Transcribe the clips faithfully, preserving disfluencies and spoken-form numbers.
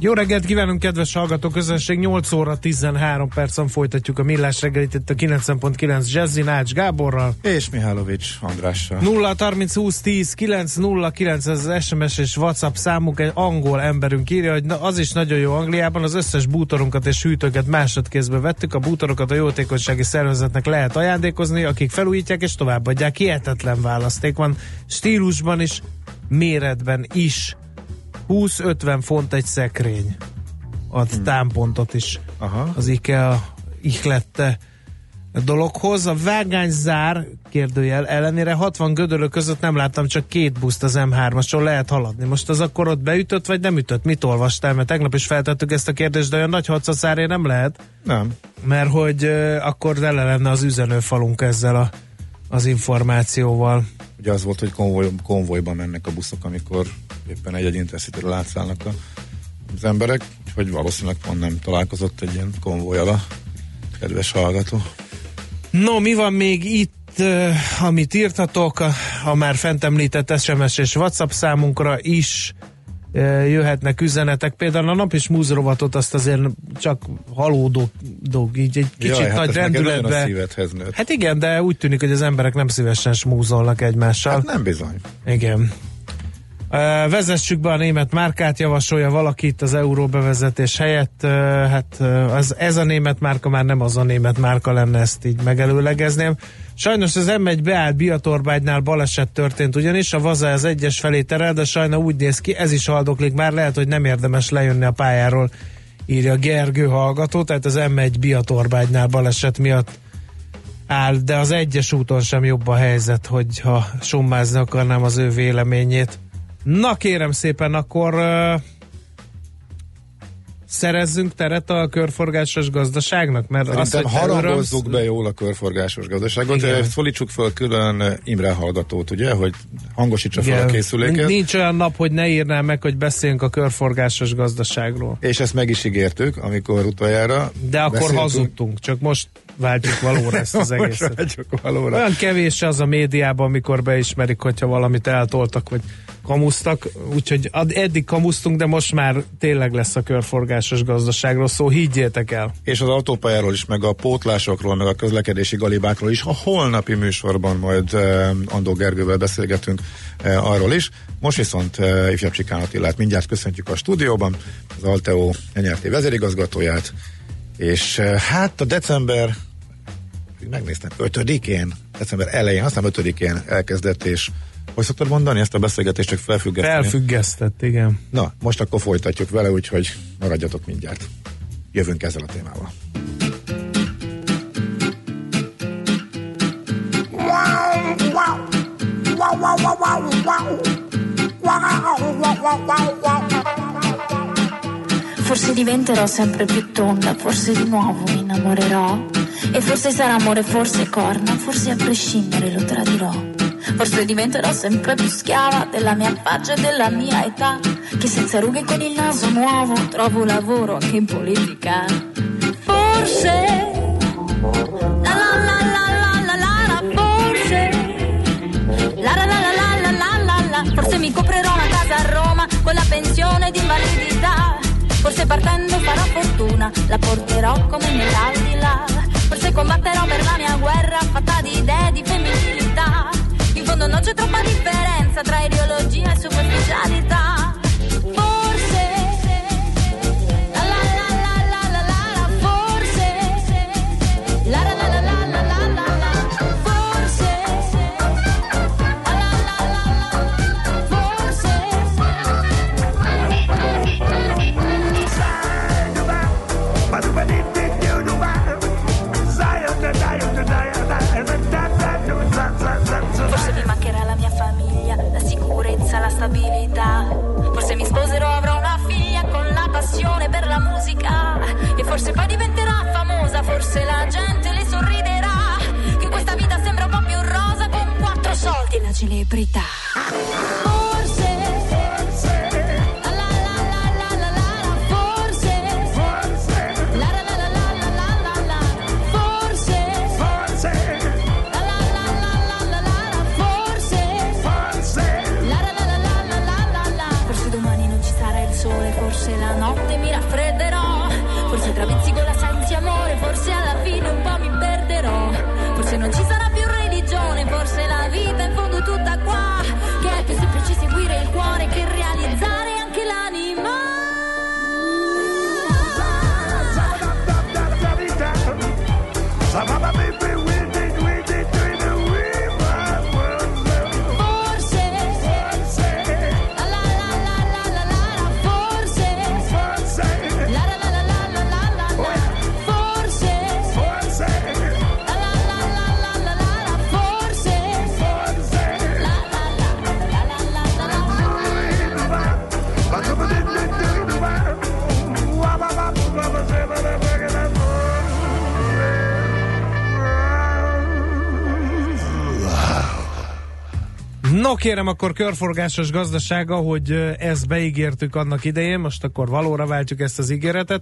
Jó reggelt kívánunk, kedves hallgató közönség! nyolc óra tizenhárom percen folytatjuk a Millás reggelit itt a kilencven pont kilenc Jazzy Nács Gáborral. És Mihálovics Andrással. nulla harminc húsz tíz kilenc nulla kilenc az es em es és WhatsApp számuk. Egy angol emberünk írja, hogy az is nagyon jó Angliában, az összes bútorunkat és hűtőket másodkézbe vettük. A bútorokat a jótékonysági szervezetnek lehet ajándékozni, akik felújítják és továbbadják. Hihetetlen választék van stílusban is, méretben is. húsz-ötven font egy szekrény ad hmm. támpontot is. Aha. Az IKEA ihlette dologhoz. A vágányzár kérdőjel ellenére hatvan gödölő között nem láttam csak két buszt az em hármason, lehet haladni. Most az akkor ott beütött, vagy nem ütött? Mit olvastál? Mert tegnap is feltettük ezt a kérdést, de olyan nagy harcaszáré nem lehet. Nem. Mert hogy euh, akkor ele lenne az üzenőfalunk ezzel a, az információval. Ugye az volt, hogy konvoj, konvojban mennek a buszok, amikor éppen egy-egy intercityről átszállnak a, az emberek, úgyhogy valószínűleg pont nem találkozott egy ilyen konvojjal a kedves hallgató. No, mi van még itt, amit írtatok? A már fent említett es em es és WhatsApp számunkra is jöhetnek üzenetek. Például a nap és múz rovatot azt azért csak halódog, így egy kicsit Jaj, nagy hát rendületbe. Hát igen, de úgy tűnik, hogy az emberek nem szívesen smúzolnak egymással. Hát nem bizony. Igen. Uh, vezessük be a német márkát, javasolja valaki itt az euró bevezetés helyett. Uh, hát uh, az, ez a német márka már nem az a német márka lenne, ezt így megelőlegezném. Sajnos az em egy beállt Biatorbágynál baleset történt, ugyanis a vaza az egyes felé terel, de sajna úgy néz ki, ez is haldoklik már, lehet, hogy nem érdemes lejönni a pályáról, írja Gergő hallgató, tehát az em egy Biatorbágynál baleset miatt áll, de az egyes úton sem jobb a helyzet, hogyha sommázni akarnám az ő véleményét. Na kérem szépen, akkor uh, szerezzünk teret a körforgásos gazdaságnak, mert szerintem azt, hogy harangozzuk örömsz... be jól a körforgásos gazdaságot. Szólítsuk föl külön Imre hallgatót, ugye, hogy hangosítsa fel a készüléket. Nincs olyan nap, hogy ne írnál meg, hogy beszéljünk a körforgásos gazdaságról. És ezt meg is ígértük, amikor utoljára de akkor beszéltünk. Hazudtunk, csak most váltjuk valóra ezt az egészet. Valóra. Olyan kevés az a médiában, amikor beismerik, hogyha valamit eltoltak, vagy kamusztak, úgyhogy eddig kamusztunk, de most már tényleg lesz a körforgásos gazdaságról, szó, higgyétek el. És az autópályáról is, meg a pótlásokról, meg a közlekedési galibákról is, a holnapi műsorban majd eh, Andó Gergővel beszélgetünk eh, arról is. Most viszont eh, ifjabb Csikán Attilát mindjárt köszöntjük a stúdióban, az Alteo en er té vezérigazgatóját, és eh, hát a december megnéztem, ötödikén, december elején, aztán ötödikén elkezdett, és hogy szoktad mondani, ezt a beszélgetést csak felfüggeszteni? Felfüggesztett, igen. Na, most akkor folytatjuk vele, úgyhogy maradjatok mindjárt. Jövünk ezzel a témával. Forse diventerò sempre più tonda, forse di nuovo mi innamorerò, e forse sarà amore, forse corna, forse a prescindere lo tradirò. Forse diventerò sempre più schiava della mia faccia e della mia età, che senza rughe con il naso nuovo trovo lavoro anche in politica. Forse la la la la la la la, forse la la la la la la la, forse mi comprerò una casa a Roma con la pensione di invalidità, forse partendo farò fortuna, la porterò come nell'aldilà, forse combatterò per la mia guerra fatta di idee di femminilità. In fondo non c'è troppa differenza tra ideologia e superficialità. Forse la la la la la la la, forse la la la la la la la, forse la la la la la, forse. Ma tu vedi che non va, sai che dai, che dai, che dai. Forse mi mancherà la mia famiglia, la sicurezza, la stabilità. Forse mi sposerò, avrò una figlia con la passione per la musica. E forse poi diventerà famosa, forse la gente le sorride. celebrità. Forse, forse, la la la la la la, forse, forse, la la la la la la, forse, forse, la la la la la la, forse, forse, la la la la la la la. Forse domani non ci sarà il sole, forse la notte mi raffredderò, forse tra pizzicola sensi amore, forse alla fine un po' mi perderò, forse non ci sarà più religione, forse la vita in fondo tutta qua, che è più semplice seguire il cuore che realizzare anche l'anima. No kérem, akkor körforgásos gazdasága, hogy ezt beígértük annak idején, most akkor valóra váltjuk ezt az ígéretet.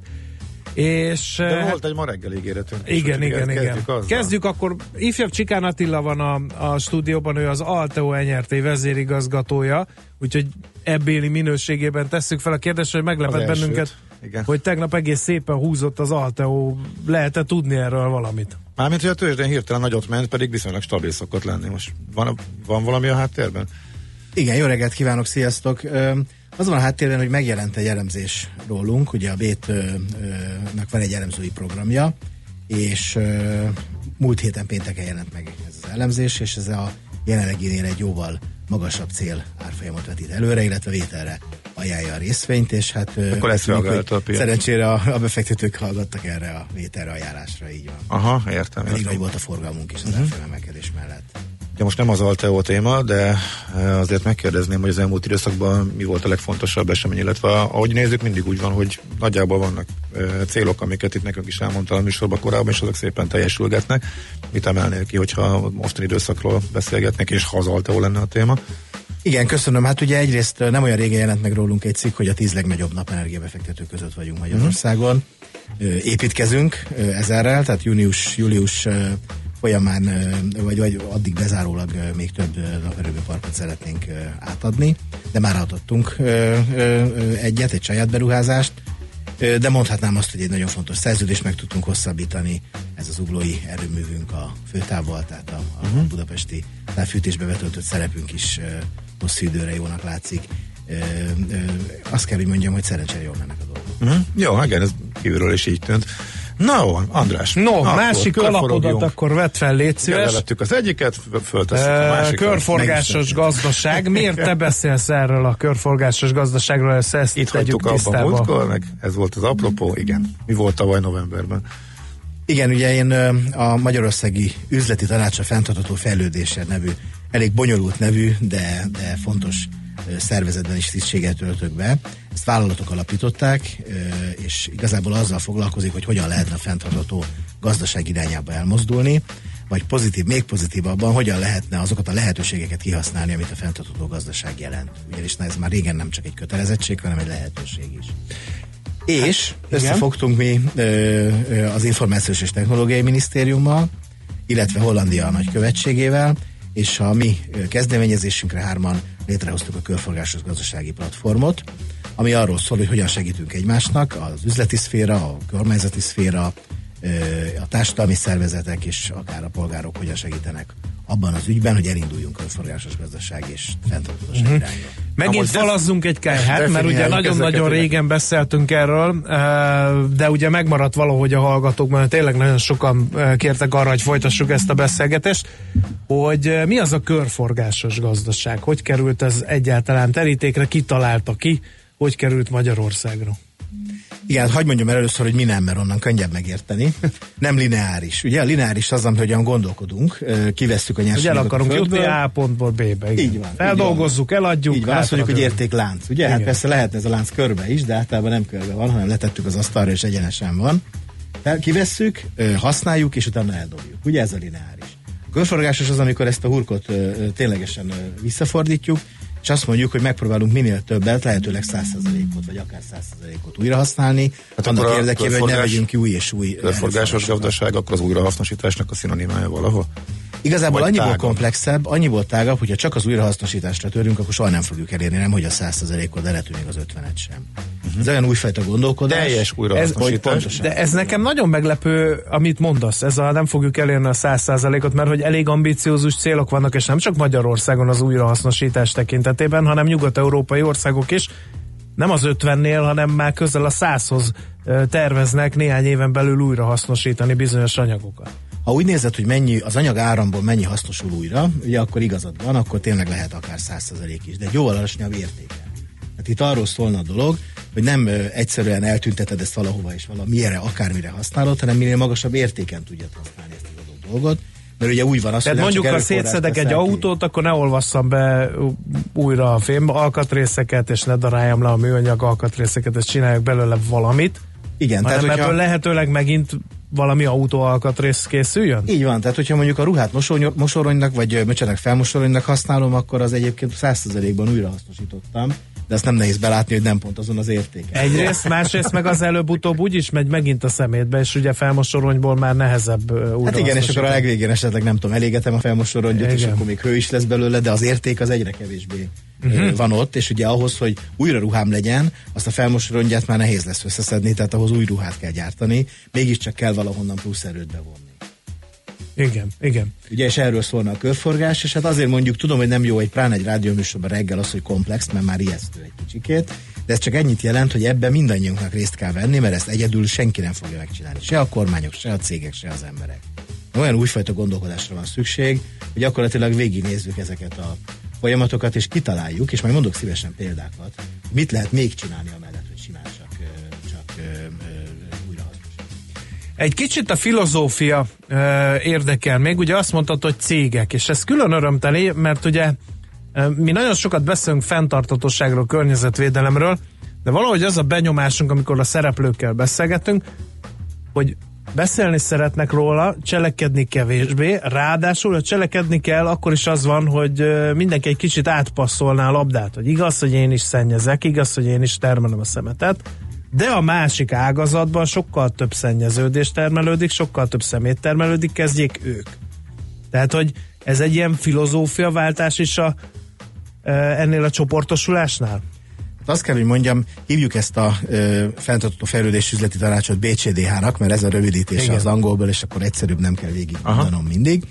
És, de volt egy ma reggel ígéretünk. Igen, is, igen, igen. Kezdjük, igen. Kezdjük akkor, ifjabb Csikán Attila van a, a stúdióban, ő az Alteo en er té vezérigazgatója, úgyhogy ebbéli minőségében tesszük fel a kérdést, hogy meglepett bennünket, igen, hogy tegnap egész szépen húzott az Alteo. Lehet-e tudni erről valamit? Mármint, hogy a tőzsdén hirtelen nagyot ment, pedig viszonylag stabil szokott lenni. Most van, van valami a háttérben? Igen, jó reggelt kívánok, sziasztok! Az van a háttérben, hogy megjelent egy elemzés rólunk, ugye a Bétának van egy elemzői programja, és múlt héten pénteken jelent meg ez az elemzés, és ez a jelenleginél egy jóval magasabb cél árfolyamot vetít előre, illetve vételre ajánlja a részvényt, és hát tűnik, a szerencsére a, a befektetők hallgattak erre a vételre ajánlásra, így van. Aha, értem. Elég nagy volt a forgalmunk is az uh-huh. árfolyamemelkedés mellett. Ja, most nem az Alteo téma, de azért megkérdezném, hogy az elmúlt időszakban mi volt a legfontosabb esemény, illetve ahogy nézzük, mindig úgy van, hogy nagyjából vannak célok, amiket itt nekünk is elmondtál a műsorban korábban, és azok szépen teljesülgetnek. Mit emelnél ki, hogyha mostani időszakról beszélgetnék, és ha az Alteo lenne a téma? Igen, köszönöm. Hát ugye egyrészt nem olyan régen jelent meg rólunk egy cikk, hogy a tíz legnagyobb napenergiabefektető között vagyunk Magyarországon. Építkezünk ezerrel, tehát június, július folyamán, vagy, vagy addig bezárólag még több naperőműparkot szeretnénk átadni, de már adottunk egyet, egy saját beruházást, de mondhatnám azt, hogy egy nagyon fontos szerződést meg tudtunk hosszabbítani, ez az uglói erőművünk a főtávol, tehát a, a uh-huh. budapesti távfűtésbe betöltött szerepünk is hosszú időre jónak látszik. Azt kell, hogy mondjam, hogy szerencsére jól mennek a dolgok. Uh-huh. Jó, igen, ez kívülről is így tűnt. Na jó, András. No, akkor másik alapodat akkor vedd fel, légy szíves. Elvettük az egyiket, föltesszük a másikat. Körforgásos gazdaság. Miért te beszélsz erről a körforgásos gazdaságról? Ezt ezt itt hagytuk abban a múltkor, meg ez volt az apropó, igen. Mi volt tavaly novemberben? Igen, ugye én a Magyarországi Üzleti Tanácsa Fenntartható Fejlődése nevű, elég bonyolult nevű, de, de fontos szervezetben is tisztséggel töltök be. Ezt vállalatok alapították, és igazából azzal foglalkozik, hogy hogyan lehetne a fenntartható gazdaság irányába elmozdulni, vagy pozitív, még pozitívabban, hogyan lehetne azokat a lehetőségeket kihasználni, amit a fenntartható gazdaság jelent. Ugyanis na, ez már régen nem csak egy kötelezettség, hanem egy lehetőség is. És összefogtunk mi az Információs és Technológiai Minisztériummal, illetve Hollandia a nagykövetségével, és a mi kezdeményezésünkre hárman létrehoztuk a körforgásos gazdasági platformot, ami arról szól, hogy hogyan segítünk egymásnak, az üzleti szféra, a kormányzati szféra, a társadalmi szervezetek és akár a polgárok hogyan segítenek abban az ügyben, hogy elinduljunk körforgásos gazdaság és fenntarthatós uh-huh. irányba. Megint falazzunk egy kályhát, mert ugye nagyon-nagyon régen beszéltünk erről, de ugye megmaradt valahogy a hallgatók, mert tényleg nagyon sokan kértek arra, hogy folytassuk ezt a beszélgetést, hogy mi az a körforgásos gazdaság? Hogy került ez egyáltalán terítékre? Ki találta ki? Hogy került Magyarországra? Igen, hagyd mondjam el először, hogy mi nem, mert onnan könnyebb megérteni. Nem lineáris. Ugye a lineáris az, amilyen gondolkodunk, kivesszük a nyersanyagot. Ugye el akarunk jutni A pontból B-be. Igen. Így van. Feldolgozzuk, így van. Eladjuk. Így van, azt mondjuk, hogy értéklánc. Ugye? Igen. Hát persze lehetne ez a lánc körbe is, de általában nem körbe van, hanem letettük az asztalra és egyenesen van. Kivesszük, használjuk és utána eldobjuk. Ugye ez a lineáris. Körforgásos az, amikor ezt a hurkot ténylegesen visszafordítjuk, és azt mondjuk, hogy megpróbálunk minél többet, lehetőleg száz százalékot, vagy akár száz százalékot újra használni, hát annak érdekében, hogy ne vegyünk ki új és új. Körforgásos gazdaság, akkor az újrahasznosításnak a szinonimája valahol? Igazából annyiból tágabb. komplexebb, annyiból tágabb, hogyha csak az újrahasznosításra törünk, akkor soha nem fogjuk elérni, nem, hogy a száz százalékot, de letűnik az ötvenet sem. Uh-huh. Ez olyan újfajta gondolkodás. Teljes újrahasznosítás. Ez, de ez nekem nagyon meglepő, amit mondasz, ez a nem fogjuk elérni a száz százalékot, mert hogy elég ambiciózus célok vannak, és nem csak Magyarországon az újrahasznosítás tekintetében, hanem nyugat-európai országok is. Nem az ötvennél, hanem már közel a százhoz terveznek néhány éven belül újrahasznosítani bizonyos anyagokat. Ha úgy nézed, hogy mennyi, az anyag áramból mennyi hasznosul újra, ugye akkor igazad van, akkor tényleg lehet akár száz százalék is, de egy jóval alacsonyabb értéke. Hát itt arról szólna a dolog, hogy nem egyszerűen eltünteted ezt valahova és valamire, akármire használod, hanem minél magasabb értéken tudjad használni ezt az adott dolgot. Mert ugye úgy van az, tehát hogy mondjuk, ha szétszedek egy autót, akkor ne olvasszam be újra a fém alkatrészeket, és ne daráljam le a műanyag alkatrészeket, és csináljak belőle valamit. Igen, hanem tehát, ebből hogyha... lehetőleg megint valami autóalkatrész készüljön? Így van, tehát hogyha mondjuk a ruhát mosoronynak, vagy möcsenek felmosoronynak használom, akkor az egyébként száz százalékban újrahasznosítottam, de azt nem nehéz belátni, hogy nem pont azon az értéken. Egyrészt, másrészt meg az előbb-utóbb úgyis megy megint a szemétbe, és ugye felmosoronyból már nehezebb újrahasznosítani. Hát igen, és akkor a legvégén esetleg nem tudom, elégetem a felmosorongyot, és akkor még hő is lesz belőle, de az érték az egyre kevésbé uh-huh. van ott, és ugye ahhoz, hogy újra ruhám legyen, azt a felmosorongyát már nehéz lesz összeszedni, tehát ahhoz új ruhát kell gyártani, mégiscsak kell valahonnan plusz erőt bevonni. Igen, igen. Ugye, és erről szólna a körforgás, és hát azért mondjuk, tudom, hogy nem jó egy prán egy rádióműsorban reggel az, hogy komplex, mert már ijesztő egy kicsikét, de ez csak ennyit jelent, hogy ebben mindannyiunknak részt kell venni, mert ezt egyedül senki nem fogja megcsinálni. Se a kormányok, se a cégek, se az emberek. Olyan újfajta gondolkodásra van szükség, hogy gyakorlatilag végignézzük ezeket a folyamatokat, és kitaláljuk, és majd mondok szívesen példákat, mit lehet még csinálni amellett, hogy simán csak, csak egy kicsit a filozófia ö, érdekel még, ugye azt mondtad, hogy cégek, és ez külön örömteli, mert ugye ö, mi nagyon sokat beszélünk fenntarthatóságról, környezetvédelemről, de valahogy az a benyomásunk, amikor a szereplőkkel beszélgetünk, hogy beszélni szeretnek róla, cselekedni kevésbé, ráadásul, hogy cselekedni kell, akkor is az van, hogy ö, mindenki egy kicsit átpasszolná a labdát, hogy igaz, hogy én is szennyezek, igaz, hogy én is termelem a szemetet, de a másik ágazatban sokkal több szennyeződés termelődik, sokkal több szemét termelődik, kezdjék ők. Tehát, hogy ez egy ilyen filozófiaváltás is a, ennél a csoportosulásnál? Hát azt kell, hogy mondjam, hívjuk ezt a ö, fenntartható fejlődés üzleti tanácsot bé cé dé há-nak, mert ez a rövidítése igen. az angolból, és akkor egyszerűbb, nem kell végig mondanom mindig.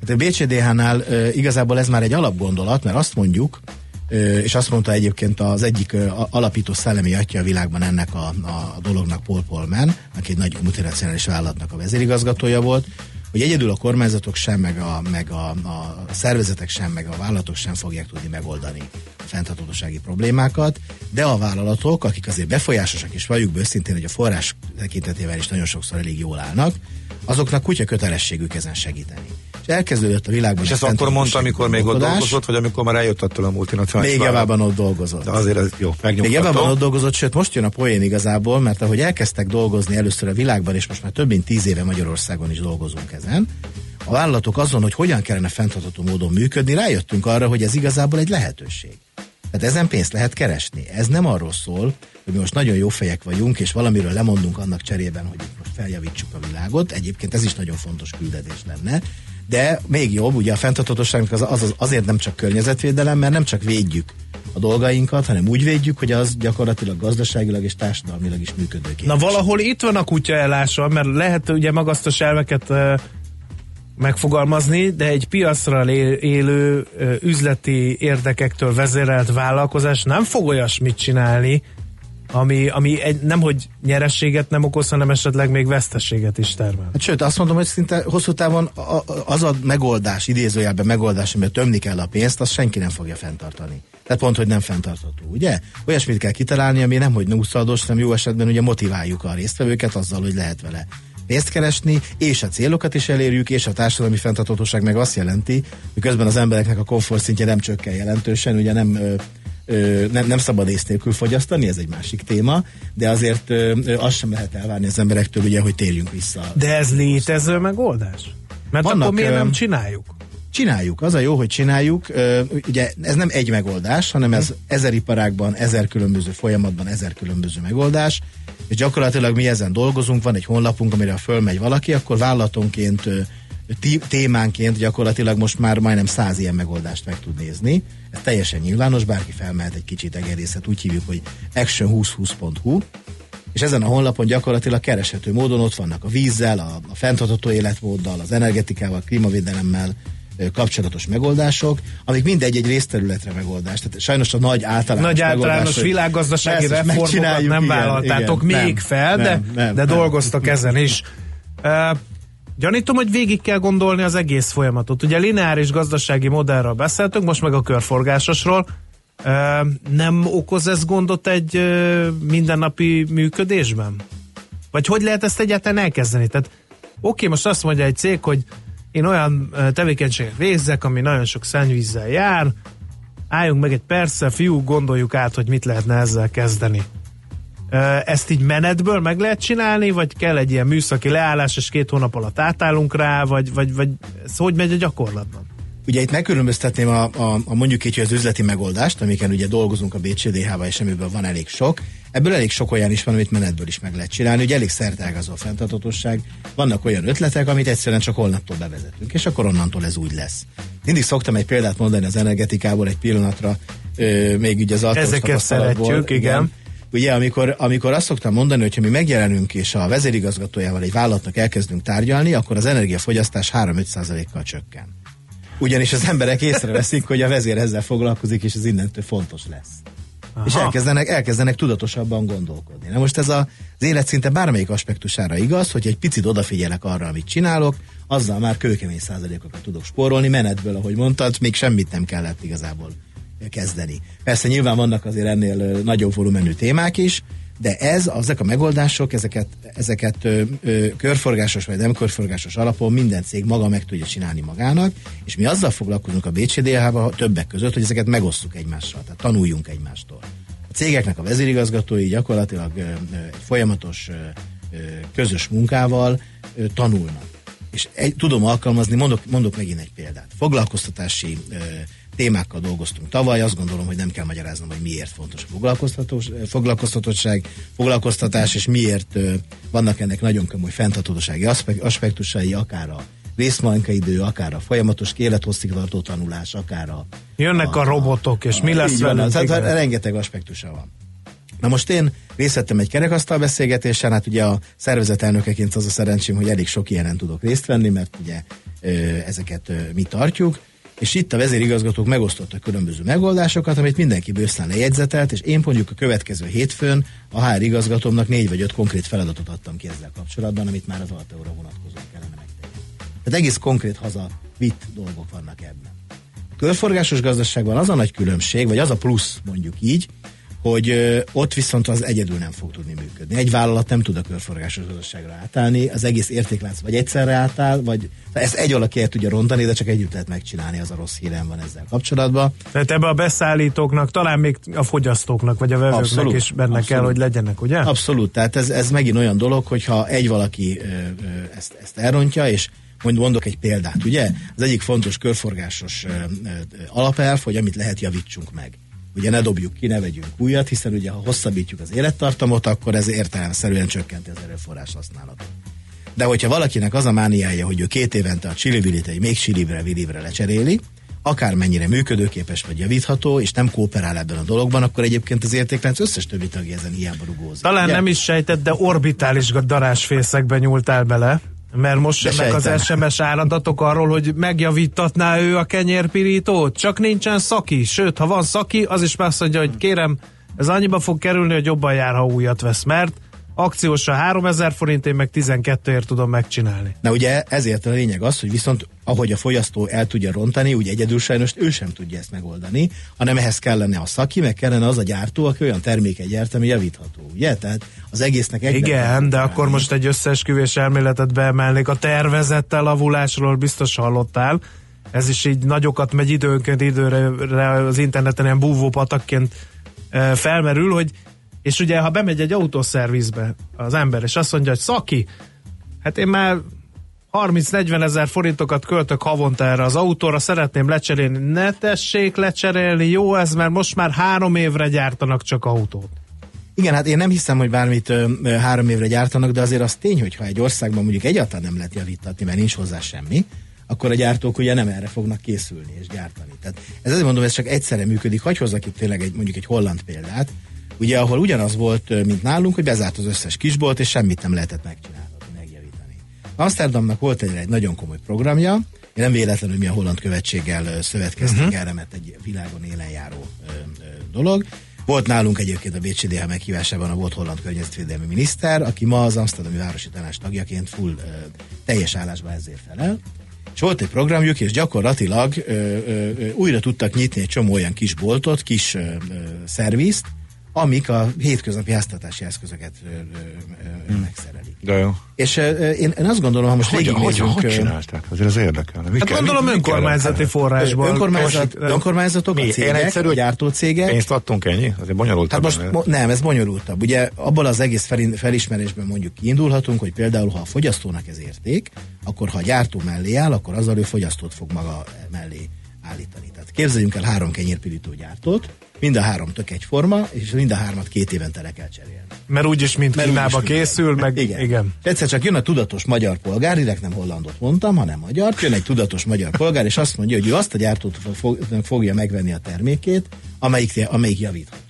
Hát a bé cé dé há-nál ö, igazából ez már egy alapgondolat, mert azt mondjuk, és azt mondta egyébként az egyik alapító szellemi atya a világban ennek a, a dolognak, Paul Polman, aki egy nagy multinacionális vállalatnak a vezérigazgatója volt, hogy egyedül a kormányzatok sem, meg, a, meg a, a szervezetek sem, meg a vállalatok sem fogják tudni megoldani a fenntarthatósági problémákat, de a vállalatok, akik azért befolyásosak, és valljuk be őszintén, hogy a forrás tekintetében is nagyon sokszor elég jól állnak, azoknak kutya kötelességük ezen segíteni. És elkezdődött a világban. És ezt akkor mondta, amikor még ott dolgozott, vagy amikor már eljött attól a multinacionális vállalat? Még javában ott dolgozott. De azért ez jó, megnyugtató. Még javában ott dolgozott, sőt most jön a poén igazából, mert ahogy elkezdtek dolgozni először a világban, és most már több mint tíz éve Magyarországon is dolgozunk ezen, a vállalatok azon, hogy hogyan kellene fenntartható módon működni, rájöttünk arra, hogy ez igazából egy lehetőség. Tehát ezen pénzt lehet keresni. Ez nem arról szól, hogy mi most nagyon jó fejek vagyunk, és valamiről lemondunk annak cserében, hogy most feljavítsuk a világot. Egyébként ez is nagyon fontos küldetés lenne. De még jobb, ugye a fenntarthatóságnak az, az, az azért nem csak környezetvédelem, mert nem csak védjük a dolgainkat, hanem úgy védjük, hogy az gyakorlatilag gazdaságilag és társadalmilag is működőképes. Na valahol itt van a kutyaelása, mert lehet ugye magasztos elveket uh, megfogalmazni, de egy piacra élő uh, üzleti érdekektől vezérelt vállalkozás nem fog olyasmit csinálni, ami, ami egy, nemhogy nyerességet nem okoz, hanem esetleg még veszteséget is termel. Hát sőt, azt mondom, hogy szinte hosszú távon az a megoldás, idézőjelben megoldás, amiben tömni kell a pénzt, azt senki nem fogja fenntartani. Tehát pont, hogy nem fenntartható, ugye? Olyasmit kell kitalálni, ami nemhogy nullszadós, hanem jó esetben ugye motiváljuk a résztvevőket azzal, hogy lehet vele pénzt keresni, és a célokat is elérjük, és a társadalmi fenntarthatóság meg azt jelenti, hogy közben az embereknek a komfortszintje nem csökken jelentősen, ugye nem... Ö, nem, nem szabad ész nélkül fogyasztani, ez egy másik téma, de azért ö, ö, azt sem lehet elvárni az emberektől, ugye, hogy térjünk vissza. De ez létező megoldás? Mert vannak, akkor miért nem csináljuk? Csináljuk. Az a jó, hogy csináljuk. Ugye ez nem egy megoldás, hanem ez ezer iparágban, ezer különböző folyamatban, ezer különböző megoldás. És gyakorlatilag mi ezen dolgozunk, van egy honlapunk, amire fölmegy valaki, akkor vállalatonként, témánként gyakorlatilag most már majdnem száz ilyen megoldást meg tud nézni. Ez teljesen nyilvános, bárki felmehet egy kicsit egerészet, úgy hívjuk, hogy action kétezer-húsz pont hú. És ezen a honlapon gyakorlatilag kereshető módon ott vannak a vízzel, a, a fenntartható életmóddal, az energetikával, a klímavédelemmel kapcsolatos megoldások, amik mindegy egy részterületre megoldás. Tehát sajnos a nagy általános, nagy általános világgazdasági reformokat nem vállaltátok igen, még nem, fel, nem, de, nem, de, nem, de dolgoztak nem. ezen is. Uh, gyanítom, hogy végig kell gondolni az egész folyamatot. Ugye lineáris gazdasági modellről beszéltünk, most meg a körforgásosról. Uh, nem okoz ez gondot egy uh, mindennapi működésben? Vagy hogy lehet ezt egyáltalán elkezdeni? Tehát oké, okay, most azt mondja egy cég, hogy én olyan uh, tevékenységet végzek, ami nagyon sok szennyvízzel jár, álljunk meg egy perccel, fiú, gondoljuk át, hogy mit lehetne ezzel kezdeni. Uh, ezt így menetből meg lehet csinálni, vagy kell egy ilyen műszaki leállás, és két hónap alatt átállunk rá, vagy, vagy, vagy ez hogy megy a gyakorlatban? Ugye itt megkülönböztetném a, a, a mondjuk így, hogy az üzleti megoldást, amiken ugye dolgozunk a bé cé dé há-val, és amiből van elég sok. Ebből elég sok olyan is van, amit menetből is meg lehet csinálni, ugye elég szerteágazó a fenntarthatóság. Vannak olyan ötletek, amit egyszerűen csak holnaptól bevezetünk, és akkor onnantól ez úgy lesz. Mindig szoktam egy példát mondani az energetikából egy pillanatra, ö, még ugye az altos tapasztalatból. Ezeket szeretjük, igen. Ugye, amikor, amikor azt szoktam mondani, hogy ha mi megjelenünk, és a vezérigazgatójával egy vállalatnak elkezdünk tárgyalni, akkor az energiafogyasztás három-öt százalékkal csökken. Ugyanis az emberek észreveszik, hogy a vezér ezzel foglalkozik, és ez innentől fontos lesz. Aha. És elkezdenek, elkezdenek tudatosabban gondolkodni. Na most ez a, az élet szinte bármelyik aspektusára igaz, hogy egy picit odafigyelek arra, amit csinálok, azzal már kőkemény százalékokat tudok spórolni, menetből, ahogy mondtad, még semmit nem kellett igazából kezdeni. Persze nyilván vannak azért ennél nagyobb volumenű témák is, de ez, ezek a megoldások, ezeket, ezeket ö, ö, körforgásos vagy nem körforgásos alapon minden cég maga meg tudja csinálni magának, és mi azzal foglalkozunk a bé cé dé há-ba többek között, hogy ezeket megosszuk egymással, tehát tanuljunk egymástól. A cégeknek a vezérigazgatói gyakorlatilag ö, ö, folyamatos ö, közös munkával ö, tanulnak. És egy, tudom alkalmazni, mondok, mondok megint egy példát. Foglalkoztatási ö, témákkal dolgoztunk tavaly, azt gondolom, hogy nem kell magyaráznom, hogy miért fontos a foglalkoztatottság, foglalkoztatás, és miért vannak ennek nagyon komoly fenntarthatósági aspektusai, akár a részmunkaidő, akár a folyamatos élethosszígtartó tanulás, akár a... Jönnek a, a robotok, és a, mi lesz velünk? Tehát rengeteg aspektusa van. Na most én részt vettem egy kerekasztal beszélgetésen, hát ugye a szervezet elnökeként az a szerencsém, hogy elég sok ilyenen tudok részt venni, mert ugye ezeket mi tartjuk, és itt a vezérigazgatók megosztottak különböző megoldásokat, amit mindenki bőszán lejegyzetelt, és én mondjuk a következő hétfőn a há er igazgatómnak négy vagy öt konkrét feladatot adtam ki ezzel kapcsolatban, amit már az Alteóra vonatkozóan kellene megtenni. Tehát egész konkrét haza vitt dolgok vannak ebben. A körforgásos gazdaságban az a nagy különbség, vagy az a plusz, mondjuk így, hogy ott viszont az egyedül nem fog tudni működni. Egy vállalat nem tud a körforgásos gazdaságra átállni, az egész értéklánc vagy egyszerre átáll, vagy ezt egy alaki el tudja rontani, de csak együtt lehet megcsinálni, az a rossz hírem van ezzel kapcsolatban. Tehát ebbe a beszállítóknak, talán még a fogyasztóknak, vagy a vevőknek abszolút, is benne abszolút. kell, hogy legyenek, ugye? Abszolút, tehát ez, ez megint olyan dolog, hogyha egy valaki ö, ö, ezt, ezt elrontja, és mondok egy példát, ugye? Az egyik fontos körforgásos ö, ö, alapelv, hogy amit lehet, javítsunk meg. Ugye ne dobjuk ki, ne vegyünk újat, hiszen ugye ha hosszabbítjuk az élettartamot, akkor ez értelemszerűen csökkenti az erőforrás használatot. De hogyha valakinek az a mániája, hogy ő két évente a csili-vilit egy még csili-vilivre lecseréli, akármennyire működőképes vagy javítható, és nem kooperál ebben a dologban, akkor egyébként az értéklánc összes többi tagja ezen hiába rugózik. Talán ugye? Nem is sejtett, de orbitális darásfészekbe nyúltál bele. Mert most jönnek az es em es áradatok arról, hogy megjavítatná ő a kenyérpirítót, csak nincsen szaki, sőt, ha van szaki, az is azt mondja, hogy kérem, ez annyiba fog kerülni, hogy jobban jár, ha újat vesz, mert akciósra háromezer forint, én meg tizenkettőért tudom megcsinálni. Na ugye ezért a lényeg az, hogy viszont ahogy a fogyasztó el tudja rontani, úgy egyedül sajnos ő sem tudja ezt megoldani, hanem ehhez kellene a szaki, meg kellene az a gyártó, aki olyan terméket gyárt, ami javítható, ugye? Tehát az egésznek egy... Igen, de akkor most egy összeesküvés elméletet beemelnék, a tervezett elavulásról biztos hallottál, ez is így nagyokat megy időnként időre az interneten ilyen búvópatakként felmerül, hogy és ugye, ha bemegy egy autószervizbe az ember, és azt mondja, hogy szaki, hát én már harminc-negyven ezer forintokat költök havonta erre az autóra, szeretném lecserélni. Ne tessék lecserélni, jó ez, mert most már három évre gyártanak csak autót. Igen, hát én nem hiszem, hogy bármit ö, ö, három évre gyártanak, de azért az tény, hogyha egy országban mondjuk egyáltalán nem lehet javítatni, mert nincs hozzá semmi, akkor a gyártók ugye nem erre fognak készülni és gyártani. Tehát ez azért mondom, ez csak egyszerre működik. Hagy hozzak itt tényleg egy, mondjuk egy holland példát, ugye ahol ugyanaz volt, mint nálunk, hogy bezárt az összes kisbolt, és semmit nem lehetett megcsinálni, megjavítani. Amszterdamnak volt egy, egy nagyon komoly programja, én nem véletlenül mi a holland követséggel szövetkeztünk uh-huh. erre, mert egy világon élen járó ö, ö, dolog. Volt nálunk egyébként a bé cé dé há meghívásában a volt holland környezetvédelmi miniszter, aki ma az amszterdami városi tanács tagjaként full ö, teljes állásban ezért felel. És volt egy programjuk, és gyakorlatilag ö, ö, újra tudtak nyitni egy csomó olyan kis boltot, kis ö, ö, szervizt, amik a hétköznapi háztartási eszközöket ö, ö, ö, hmm. megszerelik. De jó. És ö, én, én azt gondolom, ha most végignézzük... Hogy csinálták? Azért az érdekel. Hát kell, gondolom mi, önkormányzati forrásból. Önkormányzat, önkormányzatok, mi? A cégek, a gyártócégek. Pénzt adtunk ennyi? Azért bonyolultabb. Hát most, mo- nem, ez bonyolultabb. Ugye abban az egész fel, felismerésben mondjuk kiindulhatunk, hogy például ha a fogyasztónak ez érték, akkor ha a gyártó mellé áll, akkor azzal ő fogyasztót fog maga mellé állítani. Tehát képzeljünk el három kenyérpirító gyártót, mind a három tök egyforma, és mind a hármat két évente le kell cserélni. Mert úgyis, mint Mert Kínába úgyis készül, meg igen. igen. Egyszer csak jön a tudatos magyar polgár, direkt nem hollandot mondtam, hanem magyar, jön egy tudatos magyar polgár, és azt mondja, hogy ő azt a gyártót fogja megvenni a termékét, amelyik, amelyik javítható.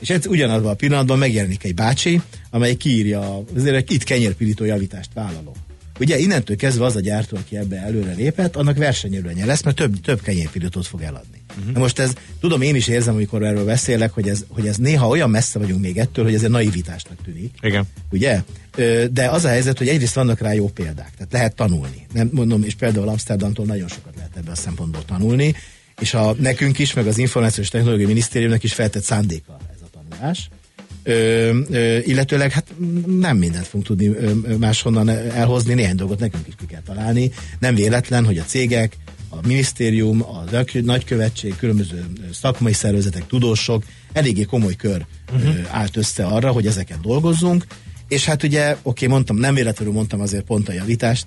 És ez ugyanazban a pillanatban megjelenik egy bácsi, amely kiírja, azért itt kenyérpirító javítást vállaló. Ugye innentől kezdve az a gyártó, aki ebbe előre lépett, annak versenyelőnye lesz, mert több, több kenyérpirítót fog eladni. Uh-huh. Na most ez, tudom, én is érzem, amikor erről beszélek, hogy ez, hogy ez néha olyan messze vagyunk még ettől, hogy ez egy naivitásnak tűnik. Igen. Ugye? De az a helyzet, hogy egyrészt vannak rá jó példák, tehát lehet tanulni. Nem mondom, és például Amszterdamtól nagyon sokat lehet ebben a szempontból tanulni, és a, nekünk is, meg az Információs és Technológiai Minisztériumnak is feltett szándéka ez a tanulás. Ö, ö, illetőleg hát nem mindent fogunk tudni ö, máshonnan elhozni, néhány dolgot nekünk is ki kell találni. Nem véletlen, hogy a cégek, a minisztérium, a nagykövetség, különböző szakmai szervezetek, tudósok, eléggé komoly kör uh-huh. ö, állt össze arra, hogy ezeket dolgozzunk, és hát ugye, oké, mondtam, nem véletlenül mondtam azért pont a javítást,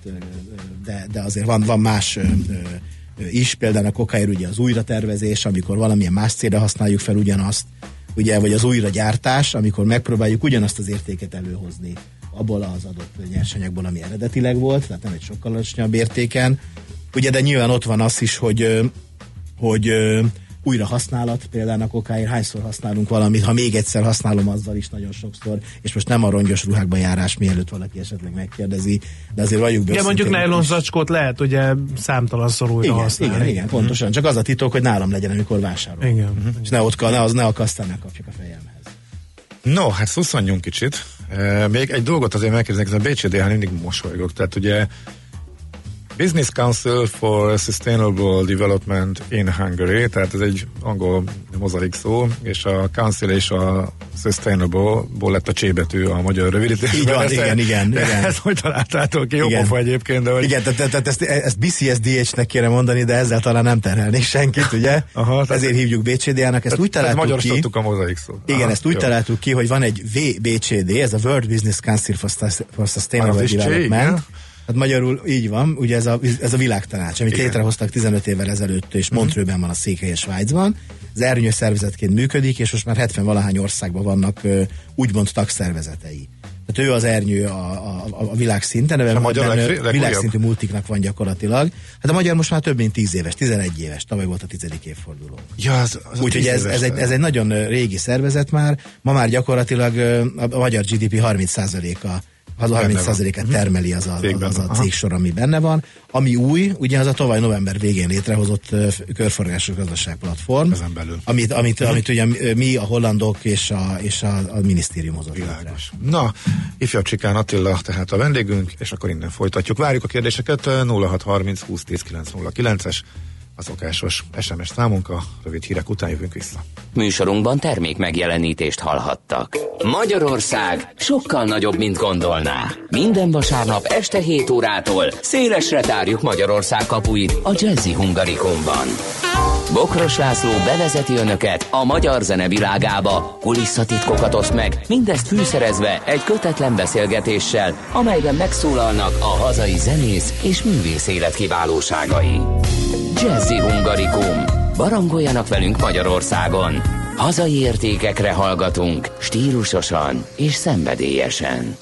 de, de azért van, van más ö, ö, is, például a kokáér ugye az újratervezés, amikor valamilyen más célra használjuk fel ugyanazt, ugye, vagy az újragyártás, amikor megpróbáljuk ugyanazt az értéket előhozni abból az adott nyersanyagból, ami eredetileg volt, tehát nem egy sokkal alacsonyabb értéken. Ugye, de nyilván ott van az is, hogy, hogy újrahasználat, például a kokáért hányszor használunk valamit, ha még egyszer használom, azzal is nagyon sokszor, és most nem a rongyos ruhákban járás, mielőtt valaki esetleg megkérdezi, de azért valljuk be. Ja, mondjuk nylon zacskót lehet ugye számtalanszor újra használni. Igen, igen, pontosan. Csak az a titok, hogy nálam legyen, amikor vásárol. Igen. Uh-huh. És ne ott kell, ne, az ne akasztán, ne kapjuk a fejemhez. No, hát szusszanjunk kicsit. E, még egy dolgot azért megkérdezik, a bé cé dé há mindig mosolygok. Tehát ugye Business Council for Sustainable Development in Hungary, tehát ez egy angol mozaik szó, és a Council és a Sustainable-ból lett a csébetű a magyar rövidítésben. Így van, igen, igen. Ezt hogy találtátok ki? Jó pofa egyébként, de hogy... Igen, tehát ezt bé cé es dé há-nek kéne mondani, de ezzel talán nem terhelnék senkit, ugye? Ezért hívjuk bé cé dé há-nak, ezt úgy találtuk ki... a mozaik szót. Igen, ezt úgy találtuk ki, hogy van egy vé bé cé dé, ez a World Business Council for Sustainable Development. Hát magyarul így van, ugye ez a, ez a világtanács, amit igen. létrehoztak tizenöt évvel ezelőtt, és Montreauxben van a székhelye, Svájcban. Ez ernyős szervezetként működik, és most már hetven-valahány országban vannak úgymond tagszervezetei. Tehát ő az ernyő a, a, a világszinten, a magyar leg, világszintű multiknak van gyakorlatilag. Hát a magyar most már több mint tíz éves, tizenegy éves, tavaly volt a tizedik évforduló. Ja, úgyhogy ez, ez, egy, ez egy nagyon régi szervezet már, ma már gyakorlatilag a magyar gé dé pé harminc százaléka az harminc százalékát termeli az a, az a cégsor, ami benne van. Ami új, ugye az a tavaly november végén létrehozott körforgásos gazdaság platform, amit, amit, amit ugye mi, a hollandok és a, és a, a minisztérium hozott létre. Na, ifjabb Csikán Attila tehát a vendégünk, és akkor innen folytatjuk. Várjuk a kérdéseket nulla hat harminc húsz tíz kilenc nulla kilences a szokásos es em es számunk. A rövid hírek után jövünk vissza. Műsorunkban termék megjelenítést hallhattak. Magyarország sokkal nagyobb, mint gondolná. Minden vasárnap este hét órától szélesre tárjuk Magyarország kapuit a Jazzy Hungarikumban. Bokros László bevezeti önöket a magyar zene világába, kulisszatitkokat oszt meg, mindezt fűszerezve egy kötetlen beszélgetéssel, amelyben megszólalnak a hazai zenész és művész élet kiválóságai. Jazzy Hungarikum. Barangoljanak velünk Magyarországon. Hazai értékekre hallgatunk, stílusosan és szenvedélyesen.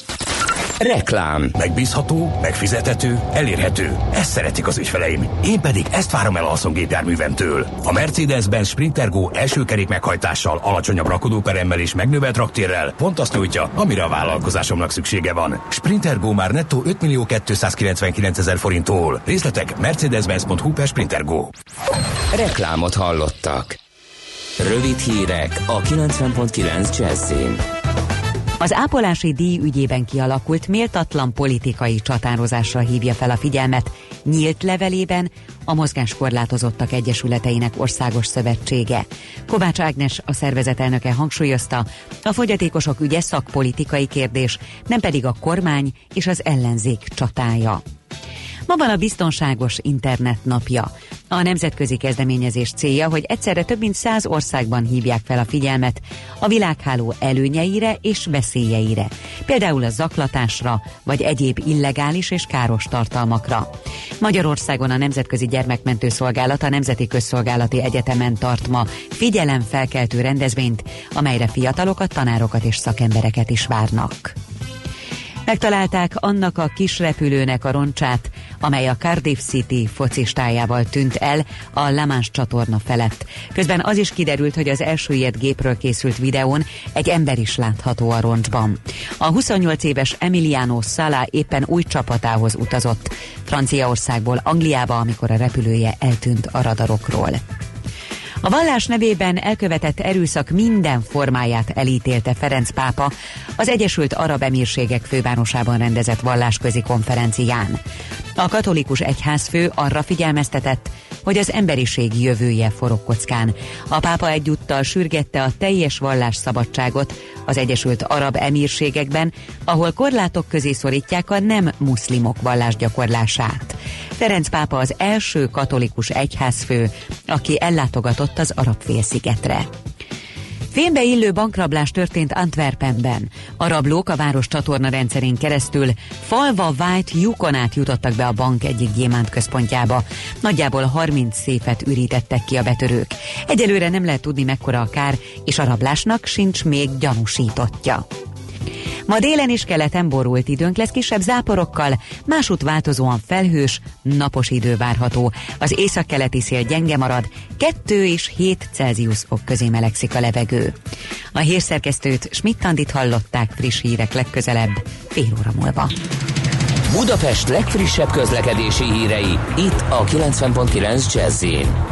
Reklám. Megbízható, megfizethető, elérhető. Ezt szeretik az ügyfeleim. Én pedig ezt várom el a haszongépjárművemtől. A Mercedes-Benz Sprinter Go első kerék meghajtással, alacsonyabb rakodóperemmel és megnövelt raktérrel pont azt nyújtja, amire a vállalkozásomnak szüksége van. Sprinter Go már nettó öt millió kétszázkilencvenkilencezer forinttól. Részletek mercedes benz pont hu per Sprinter Go. Reklámot hallottak. Rövid hírek a kilencven pont kilenc Jazzin. Az ápolási díj ügyében kialakult méltatlan politikai csatározásra hívja fel a figyelmet nyílt levelében a Mozgáskorlátozottak Egyesületeinek Országos Szövetsége. Kovács Ágnes, a szervezet elnöke hangsúlyozta, a fogyatékosok ügye szakpolitikai kérdés, nem pedig a kormány és az ellenzék csatája. Ma van a biztonságos internet napja. A nemzetközi kezdeményezés célja, hogy egyszerre több mint száz országban hívják fel a figyelmet a világháló előnyeire és veszélyeire, például a zaklatásra, vagy egyéb illegális és káros tartalmakra. Magyarországon a Nemzetközi Gyermekmentő Szolgálata Nemzeti Közszolgálati Egyetemen tart ma figyelemfelkeltő rendezvényt, amelyre fiatalokat, tanárokat és szakembereket is várnak. Megtalálták annak a kis repülőnek a roncsát, amely a Cardiff City focistájával tűnt el a Le Mans csatorna felett. Közben az is kiderült, hogy az elsüllyedt gépről készült videón egy ember is látható a roncsban. A huszonnyolc éves Emiliano Sala éppen új csapatához utazott Franciaországból Angliába, amikor a repülője eltűnt a radarokról. A vallás nevében elkövetett erőszak minden formáját elítélte Ferenc pápa az Egyesült Arab Emírségek fővárosában rendezett vallásközi konferencián. A katolikus egyházfő arra figyelmeztetett, hogy az emberiség jövője forog kockán. A pápa egyúttal sürgette a teljes vallásszabadságot az Egyesült Arab Emírségekben, ahol korlátok közé szorítják a nem muszlimok vallásgyakorlását. Ferenc pápa az első katolikus egyházfő, aki ellátogatott az Arab-félszigetre. Fénybe illő bankrablás történt Antwerpenben. A rablók a város csatorna rendszerén keresztül falva vájt lyukon át jutottak be a bank egyik gyémántközpontjába. Nagyjából harminc széfet ürítettek ki a betörők. Egyelőre nem lehet tudni, mekkora a kár, és a rablásnak sincs még gyanúsítottja. Ma délen és keleten borult időnk lesz kisebb záporokkal, másutt változóan felhős, napos idő várható. Az északkeleti szél gyenge marad, kettő és hét Celsius fok közé melegszik a levegő. A hírszerkesztőt, Schmidt Andit hallották. Friss hírek legközelebb, fél óra múlva. Budapest legfrissebb közlekedési hírei, itt a kilencven pont kilenc Jazz-en.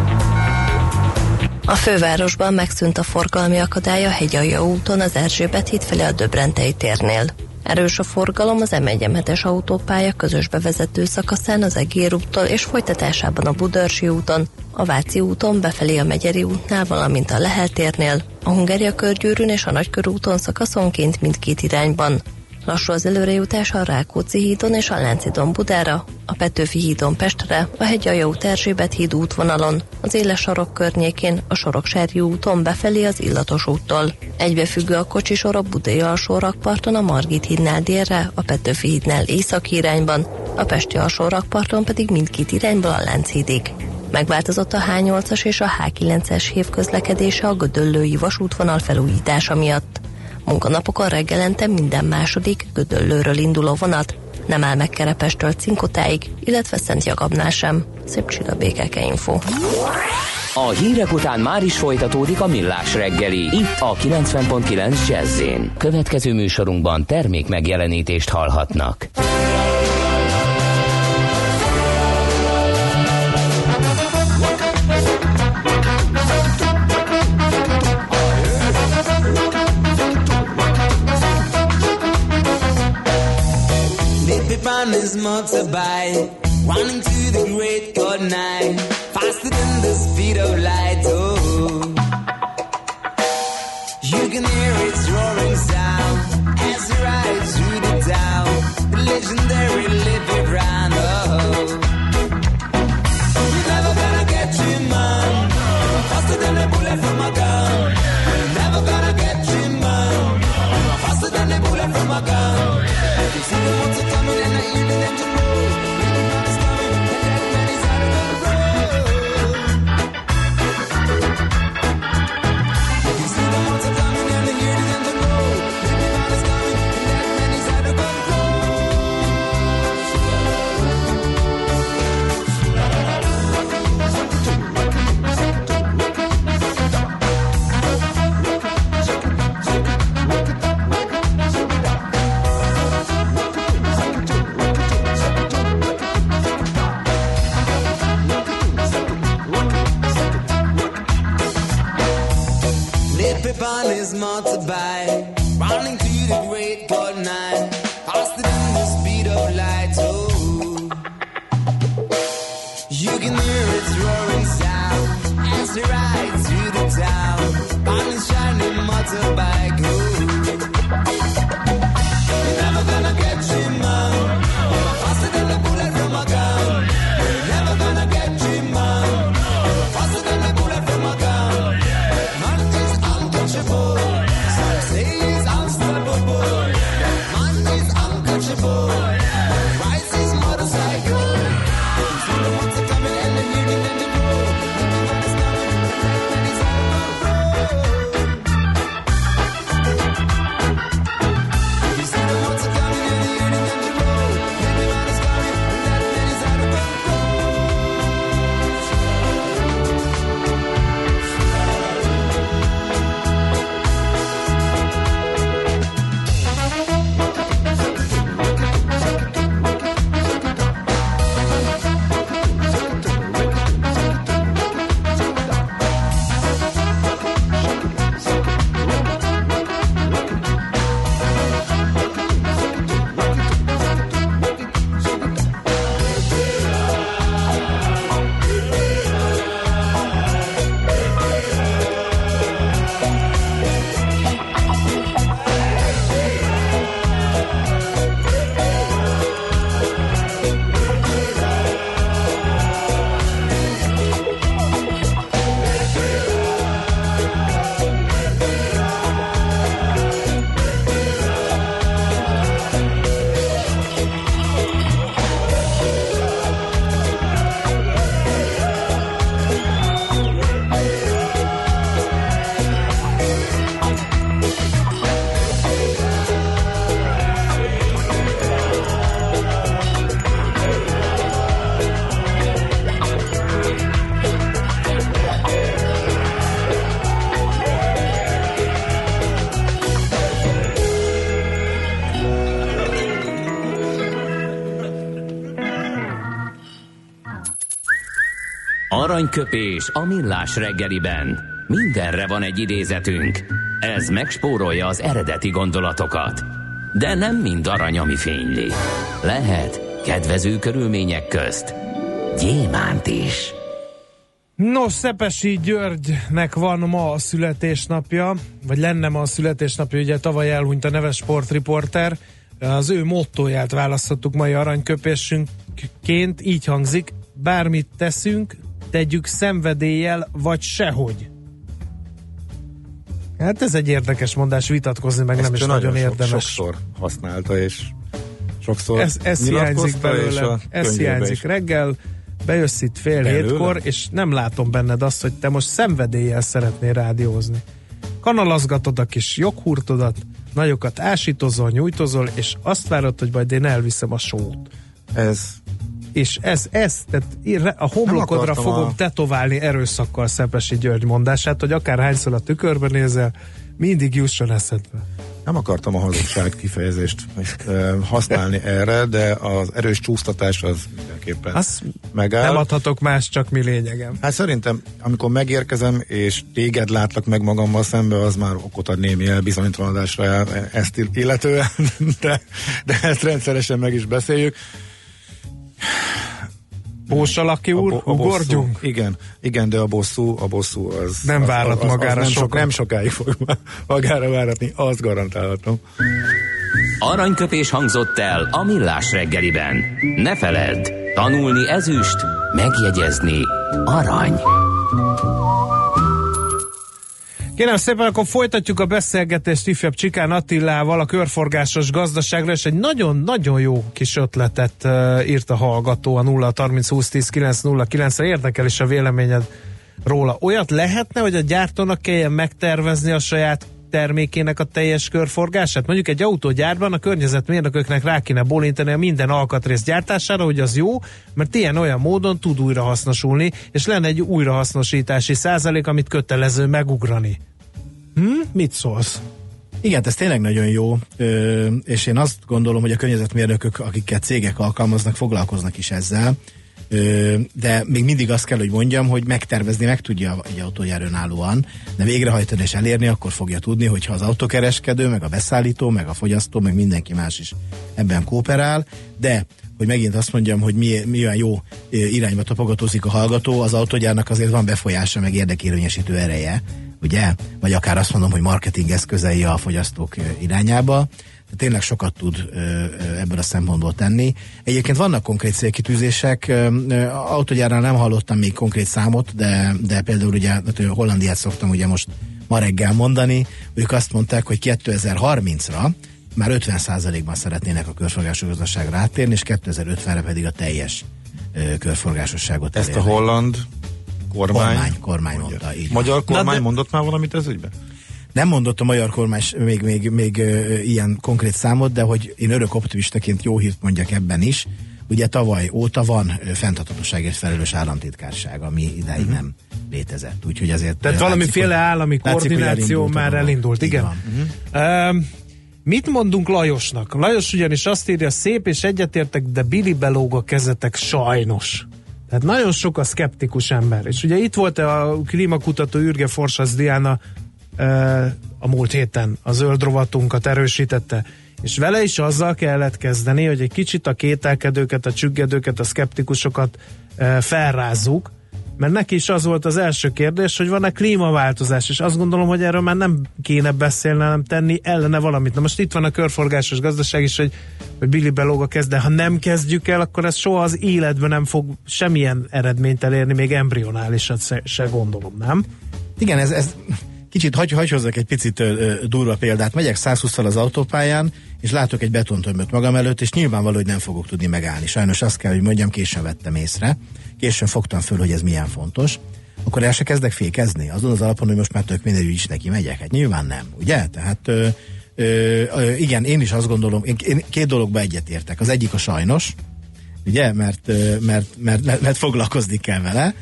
A fővárosban megszűnt a forgalmi akadály a Hegyalja úton az Erzsébet híd felé a Döbrentei térnél. Erős a forgalom az M egy M hetes autópálya közös bevezető szakaszán az Egér úttól és folytatásában a Budörsi úton, a Váci úton befelé a Megyeri útnál, valamint a Lehel térnél, a Hungária körgyűrűn és a Nagykörúton szakaszonként mindkét irányban. Lassú az előrejutás a Rákóczi hídon és a Lánchídon Budára, a Petőfi hídon Pestre, a Hegyalja út Erzsébet híd útvonalon, az Éles sarok környékén, a Soroksári úton befelé az Illatos úttól. Egybefüggő a kocsisor a Budai alsó rakparton a Margit hídnál délre, a Petőfi hídnál északi irányban, a Pesti alsó rakparton pedig mindkét irányból a Lánchídig. Megváltozott a H nyolcas és a H kilences hév közlekedése a Gödöllői vasútvonal felújítása miatt. Munkanapokon reggelente minden második Gödöllőről induló vonat nem áll meg Kerepestől Cinkotáig, illetve Szent Jakabnál sem. Szép csilla, Békeke info. A hírek után már is folytatódik a Millás reggeli, itt a kilencven pont kilenc Jazz-en. Következő műsorunkban termék megjelenítést hallhatnak. Is multiplied, running to the great good night, faster than Aranyköpés a millás reggeliben. Mindenre van egy idézetünk. Ez megspórolja az eredeti gondolatokat. De nem mind arany, ami fényli. Lehet kedvező körülmények közt gyémánt is. Nos, Szepesi Györgynek van ma a születésnapja, vagy lenne ma a születésnapja, ugye tavaly elhunyt a neves sportriporter. Az ő mottóját választottuk mai aranyköpésünkként, így hangzik: bármit teszünk, tegyük szenvedéllyel, vagy sehogy. Hát ez egy érdekes mondás, vitatkozni meg ezt nem is nagyon, nagyon érdemes. Sok, sokszor használta, és sokszor ez, ez nyilatkozta, belőle, és a ez hiányzik is. Reggel bejössz itt fél belőle? hétkor, és nem látom benned azt, hogy te most szenvedéllyel szeretnél rádiózni. Kanalazgatod a kis joghurtodat, nagyokat ásítozol, nyújtozol, és azt várod, hogy majd én elviszem a sót. Ez... és ez, ez, tehát a homlokodra fogom a... tetoválni erőszakkal Szepesi György mondását, hogy akárhányszor a tükörbe nézel, mindig jusson eszedbe. Nem akartam a hazugság kifejezést használni erre, de az erős csúsztatás az mindenképpen azt megáll. Nem adhatok más, csak mi lényegem. Hát szerintem, amikor megérkezem, és téged látlak meg magammal szembe, az már okot ad némi elbizonytalanodásra ezt illetően, de, de ezt rendszeresen meg is beszéljük. Pósalaki úr, a bo- a bosszú, igen, igen, de a bosszú, a bosszú az... Nem várat magára az, az nem, sok, nem sokáig fog magára váratni, azt garantálhatom. Aranyköpés hangzott el a Millás reggeliben. Ne feledd, tanulni ezüst, megjegyezni arany. Kérem szépen, akkor folytatjuk a beszélgetést ifjabb Csikán Attilával a körforgásos gazdaságra, és egy nagyon-nagyon jó kis ötletet uh, írt a hallgató a nulla harminc húsz tíz kilenc nulla kilenc-re. Érdekel is a véleményed róla. Olyat lehetne, hogy a gyártónak kelljen megtervezni a saját termékének a teljes körforgását? Mondjuk egy autógyárban a környezetmérnököknek rá kéne bólintani a minden alkatrész gyártására, hogy az jó, mert ilyen-olyan módon tud újrahasznosulni, és lenne egy újrahasznosítási százalék, amit kötelező megugrani. Hm? Mit szólsz? Igen, ez tényleg nagyon jó, Ö, és én azt gondolom, hogy a környezetmérnökök, akiket cégek alkalmaznak, foglalkoznak is ezzel, de még mindig azt kell, hogy mondjam, hogy megtervezni meg tudja egy autójár önállóan, de végrehajtani és elérni akkor fogja tudni, hogyha az autókereskedő, meg a beszállító, meg a fogyasztó, meg mindenki más is ebben kooperál, de hogy megint azt mondjam, hogy mi, milyen jó irányba tapogatózik a hallgató, az autógyárnak azért van befolyása, meg érdekérvényesítő ereje, ugye? Vagy akár azt mondom, hogy marketing eszközei a fogyasztók irányába, tényleg sokat tud ebből a szempontból tenni. Egyébként vannak konkrét célkitűzések, autógyárnál nem hallottam még konkrét számot, de, de például ugye Hollandiát szoktam ugye most ma reggel mondani, ők azt mondták, hogy kétezer-harmincra már ötven százalékban szeretnének a körforgásos gazdaságra áttérni, és kétezer-ötvenre pedig a teljes körforgásosságot elérni. Ezt a holland kormány? Kormány, kormány mondta. Így. Magyar kormány de... mondott már valamit ez ügyben? Nem mondott a magyar kormány még, még, még ilyen konkrét számot, de hogy én örök optimistaként jó hírt mondjak ebben is. Ugye tavaly óta van fenntarthatóságért felelős államtitkárság, ami idáig uh-huh. nem létezett. Úgyhogy azért... Tehát valamiféle állami koordináció már elindult, igen. Uh-huh. Uh, mit mondunk Lajosnak? Lajos ugyanis azt írja, szép és egyetértek, de Billy belóg a kezetek sajnos. Tehát nagyon sok a szkeptikus ember. És ugye itt volt a klímakutató Ürge Forsasz Diana a múlt héten a zöld rovatunkat erősítette, és vele is azzal kellett kezdeni, hogy egy kicsit a kételkedőket, a csüggedőket, a szkeptikusokat felrázzuk, mert neki is az volt az első kérdés, hogy van-e klímaváltozás, és azt gondolom, hogy erről már nem kéne beszélni, hanem tenni ellene valamit. Na most itt van a körforgásos gazdaság is, hogy, hogy Billy belóg a kezd, de ha nem kezdjük el, akkor ez soha az életben nem fog semmilyen eredményt elérni, még embrionálisat se, se gondolom, nem? Igen, ez... ez... Kicsit hagy, hagy hozzak egy picit ö, durva példát. Megyek száz hússzal az autópályán, és látok egy betontömböt magam előtt, és nyilvánvaló, hogy nem fogok tudni megállni. Sajnos azt kell, hogy mondjam, későn vettem észre, későn fogtam föl, hogy ez milyen fontos. Akkor el se kezdek fékezni. Azon az alapon, hogy most már tök mindegy, is neki megyek. Hát nyilván nem, ugye? Tehát ö, ö, ö, igen, én is azt gondolom, én, én két dologba egyetértek. Az egyik a sajnos, ugye? Mert, mert, mert, mert, mert foglalkozni kell vele.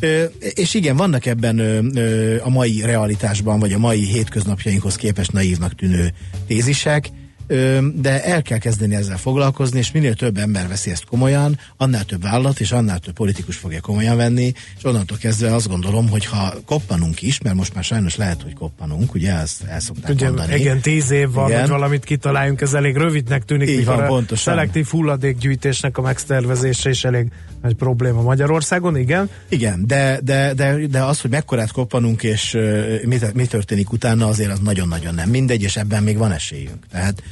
Ö, és igen, vannak ebben ö, ö, a mai realitásban, vagy a mai hétköznapjainkhoz képest naívnak tűnő tézisek, ö, de el kell kezdeni ezzel foglalkozni, és minél több ember veszi ezt komolyan, annál több vállalat és annál több politikus fogja komolyan venni, és onnantól kezdve azt gondolom, hogy ha koppanunk is, mert most már sajnos lehet, hogy koppanunk, ugye ezt el szokták ugye, mondani. Igen, tíz év van, igen. Hogy valamit kitaláljunk, ez elég rövidnek tűnik, így mikor van, a pontosan. Szelektív hulladékgyűjtésnek a megtervezése is elég nagy probléma Magyarországon, igen? Igen, de, de, de, de az, hogy mekkorát koppanunk, és uh, mi, mi történik utána, azért az nagyon-nagyon nem mindegy, és ebben még van esélyünk. Tehát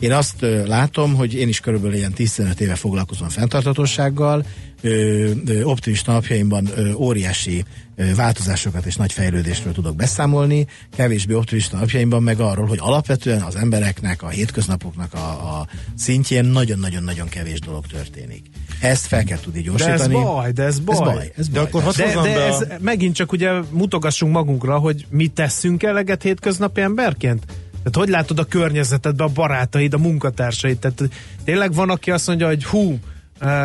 én azt uh, látom, hogy én is körülbelül ilyen tíz-tizenöt éve foglalkozom fenntarthatósággal, ö, ö, optimista napjaimban ö, óriási ö, változásokat és nagy fejlődésről tudok beszámolni, kevésbé optimista napjaimban meg arról, hogy alapvetően az embereknek, a hétköznapoknak a, a szintjén nagyon-nagyon-nagyon kevés dolog történik. Ezt fel kell tudni gyorsítani. De ez baj, de ez baj. Ez baj, ez baj de akkor de, de, de ez megint csak ugye mutogassunk magunkra, hogy mi tesszünk eleget hétköznapi emberként. Tehát hogy látod a környezetedbe a barátaid, a munkatársaid? Tehát tényleg van, aki azt mondja, hogy hú,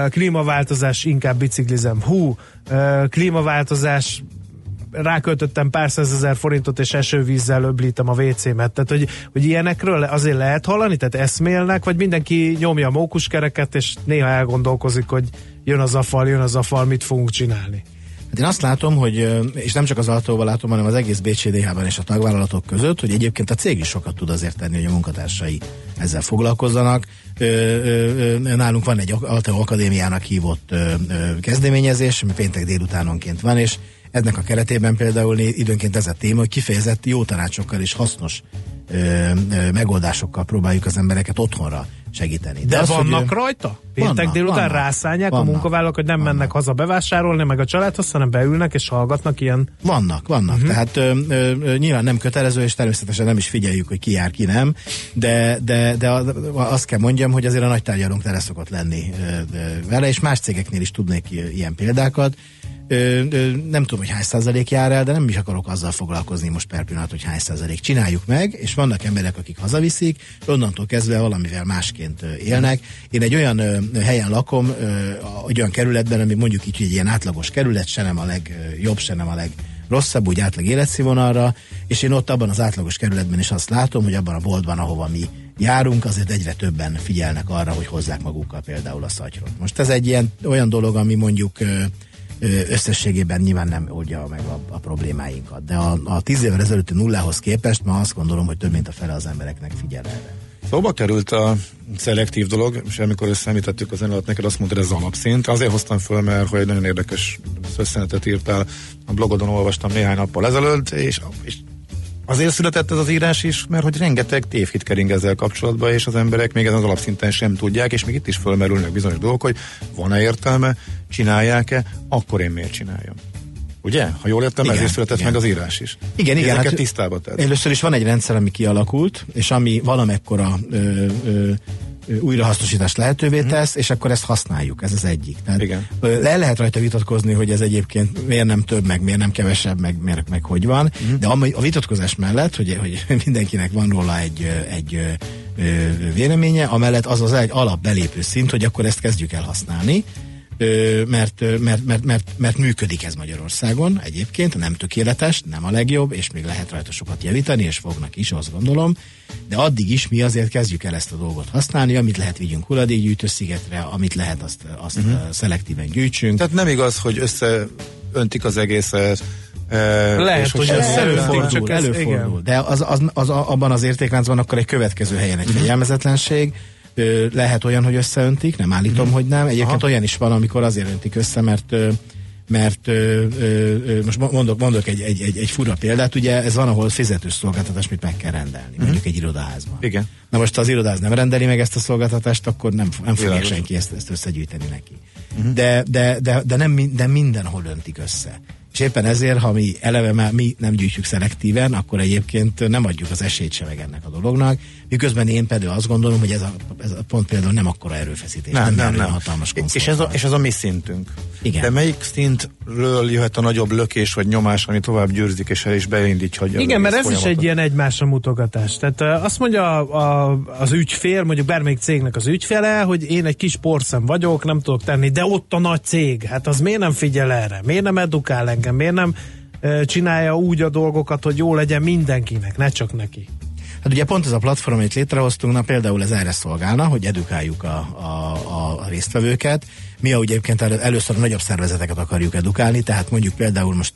klímaváltozás, inkább biciklizem. Hú, klímaváltozás, ráköltöttem pár százezer forintot, és esővízzel öblítem a vécémet. Tehát, hogy, hogy ilyenekről azért lehet hallani? Tehát eszmélnek, vagy mindenki nyomja a mókuskereket, és néha elgondolkozik, hogy jön az a fal, jön az a fal, mit fogunk csinálni? Hát én azt látom, hogy, és nem csak az Altóban látom, hanem az egész bé cé dé há-ban és a tagvállalatok között, hogy egyébként a cég is sokat tud azért tenni, hogy a munkatársai ezzel foglalkozzanak. Nálunk van egy Alteo Akadémiának hívott kezdeményezés, ami péntek délutánonként van, és ennek a keretében például időnként ez a téma, hogy kifejezett jó tanácsokkal és hasznos ö, ö, megoldásokkal próbáljuk az embereket otthonra segíteni. De, De az, vannak hogy, rajta? Péntek vannak, délután vannak, rászállják vannak, a munkavállalók, hogy nem vannak. Mennek haza bevásárolni, meg a családhoz, hanem beülnek és hallgatnak ilyen... Vannak, vannak. Uh-huh. Tehát ö, ö, nyilván nem kötelező, és természetesen nem is figyeljük, hogy ki jár, ki nem, de, de, de azt kell mondjam, hogy azért a nagy tárgyalónk tele szokott lenni ö, ö, vele, és más cégeknél is tudnék ilyen példákat. Ö, ö, nem tudom, hogy hány százalék jár el, de nem is akarok azzal foglalkozni most per pillanat, hogy hány százalék. Csináljuk meg, és vannak emberek, akik hazaviszik, onnantól kezdve valamivel másként élnek. Én egy olyan ö, helyen lakom, ö, egy olyan kerületben, ami mondjuk így, hogy egy ilyen átlagos kerület, se nem a legjobb, se nem a legrosszabb, úgy átlag életszínvonalra, és én ott abban az átlagos kerületben is azt látom, hogy abban a boltban, ahova mi járunk, azért egyre többen figyelnek arra, hogy hozzák magukkal például a szatyrot. Most ez egy ilyen, olyan dolog, ami mondjuk ö, összességében nyilván nem oldja meg a, a problémáinkat. De a, a tíz évvel ezelőtti nullához képest ma azt gondolom, hogy több mint a fele az embereknek figyel erre. Szóba került a szelektív dolog, és amikor összeemlítettük az előtt, neked azt mondtad, ez alapszint. Azért hoztam föl, mert hogy egy nagyon érdekes szösszenetet írtál, a blogodon olvastam néhány nappal ezelőtt, és, és azért született ez az írás is, mert hogy rengeteg tévhit kering ezzel kapcsolatban, és az emberek még ezen az alapszinten sem tudják, és még itt is fölmerülnek bizonyos dolgok, hogy van-e értelme, csinálják-e, akkor én miért csináljam? Ugye? Ha jól értem, igen, ezért született igen. meg az írás is. Igen, igen. Ezeket hát tisztába tett. Először is van egy rendszer, ami kialakult, és ami valamekkora ö, ö, újrahasznosítás lehetővé tesz, és akkor ezt használjuk, ez az egyik. Tehát le lehet rajta vitatkozni, hogy ez egyébként miért nem több, meg miért nem kevesebb, meg, miért, meg hogy van, mm. de a vitatkozás mellett, hogy, hogy mindenkinek van róla egy, egy véleménye, amellett az az egy alapbelépő szint, hogy akkor ezt kezdjük el használni, mert, mert, mert, mert, mert működik ez Magyarországon egyébként, nem tökéletes, nem a legjobb, és még lehet rajta sokat javítani, és fognak is, azt gondolom, de addig is mi azért kezdjük el ezt a dolgot használni, amit lehet vigyünk hulladékgyűjtőszigetre, amit lehet azt, azt uh-huh. szelektíven gyűjtsünk. Tehát nem igaz, hogy összeöntik az egészet. E, lehet, hogy előfordul, csak ez, előfordul. De az, az, az, abban az értékláncban akkor egy következő helyen egy uh-huh. fegyelmezetlenség, lehet olyan, hogy összeöntik, nem állítom, mm. hogy nem. Egyébként Aha. olyan is van, amikor azért öntik össze, mert, mert most mondok, mondok egy, egy, egy, egy fura példát, ugye ez van, ahol fizetős szolgáltatás, mit meg kell rendelni, mm. mondjuk egy irodaházban. Igen. Na most, ha az irodaház nem rendeli meg ezt a szolgáltatást, akkor nem, nem fogja senki ezt, ezt összegyűjteni neki. Mm. De, de, de, de, nem, de mindenhol öntik össze. És éppen ezért, ha mi eleve már mi nem gyűjtjük szelektíven, akkor egyébként nem adjuk az esélyt sem meg ennek a dolognak. Miközben én például azt gondolom, hogy ez a, ez a pont például nem akkora erőfeszítés. Nem, nem, nem. nem. Hatalmas és, ez a, és ez a mi szintünk. Igen. De melyik szintről jöhet a nagyobb lökés vagy nyomás, ami tovább győrzik, és el is beindítja. Igen, mert ez folyamatot. Is egy ilyen egymásra mutogatás. Tehát azt mondja a, a, az ügyfél, mondjuk bármelyik cégnek az ügyfele, hogy én egy kis porszem vagyok, nem tudok tenni, de ott a nagy cég. Hát az miért nem figyel erre? Miért nem edukál engem? Miért nem csinálja úgy a dolgokat, hogy jó legyen mindenkinek, ne csak neki? Hát ugye pont ez a platform, amit létrehoztunk, na például ez erre szolgálna, hogy edukáljuk a, a, a résztvevőket. Mi egyébként először a nagyobb szervezeteket akarjuk edukálni, tehát mondjuk például most,